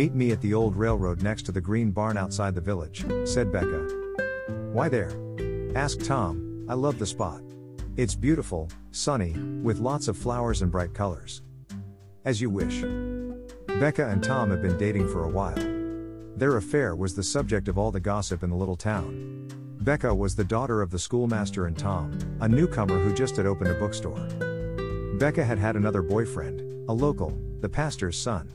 "Meet me at the old railroad next to the green barn outside the village," said Becca. "Why there?" asked Tom. "I love the spot. It's beautiful, sunny, with lots of flowers and bright colors." "As you wish." Becca and Tom have been dating for a while. Their affair was the subject of all the gossip in the little town. Becca was the daughter of the schoolmaster and Tom, a newcomer who just had opened a bookstore. Becca had had another boyfriend, a local, the pastor's son.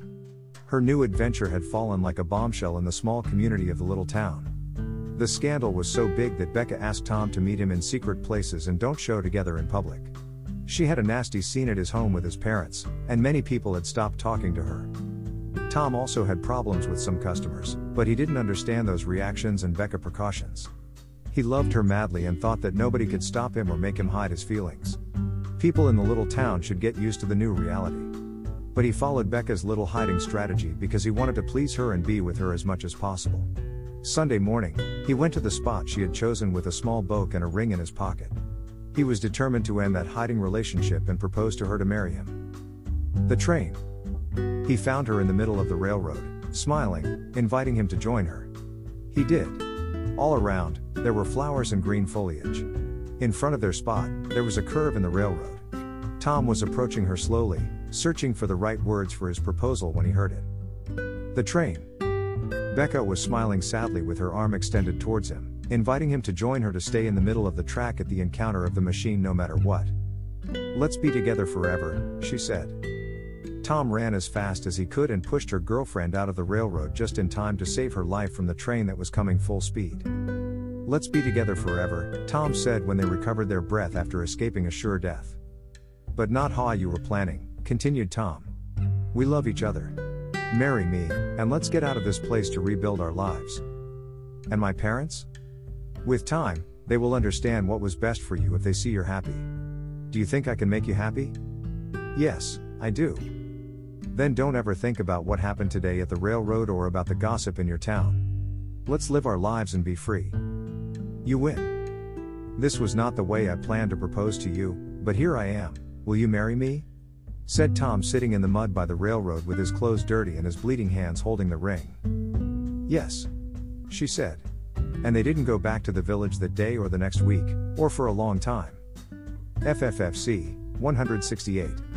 Her new adventure had fallen like a bombshell in the small community of the little town. The scandal was so big that Becca asked Tom to meet him in secret places and don't show together in public. She had a nasty scene at his home with his parents, and many people had stopped talking to her. Tom also had problems with some customers, but he didn't understand those reactions and Becca's precautions. He loved her madly and thought that nobody could stop him or make him hide his feelings. People in the little town should get used to the new reality. But he followed Becca's little hiding strategy because he wanted to please her and be with her as much as possible. Sunday morning, he went to the spot she had chosen with a small book and a ring in his pocket. He was determined to end that hiding relationship and propose to her to marry him. The train. He found her in the middle of the railroad, smiling, inviting him to join her. He did. All around, there were flowers and green foliage. In front of their spot, there was a curve in the railroad. Tom was approaching her slowly, searching for the right words for his proposal when he heard it. The train. Becca was smiling sadly with her arm extended towards him, inviting him to join her to stay in the middle of the track at the encounter of the machine no matter what. "Let's be together forever," she said. Tom ran as fast as he could and pushed her girlfriend out of the railroad just in time to save her life from the train that was coming full speed. "Let's be together forever," Tom said when they recovered their breath after escaping a sure death. "But not how you were planning," continued Tom. "We love each other. Marry me, and let's get out of this place to rebuild our lives." "And my parents? With time, they will understand what was best for you if they see you're happy." "Do you think I can make you happy?" "Yes, I do." "Then don't ever think about what happened today at the railroad or about the gossip in your town. Let's live our lives and be free. You win." "This was not the way I planned to propose to you, but here I am. Will you marry me?" said Tom, sitting in the mud by the railroad with his clothes dirty and his bleeding hands holding the ring. "Yes," she said. And they didn't go back to the village that day or the next week, or for a long time. FFFC 168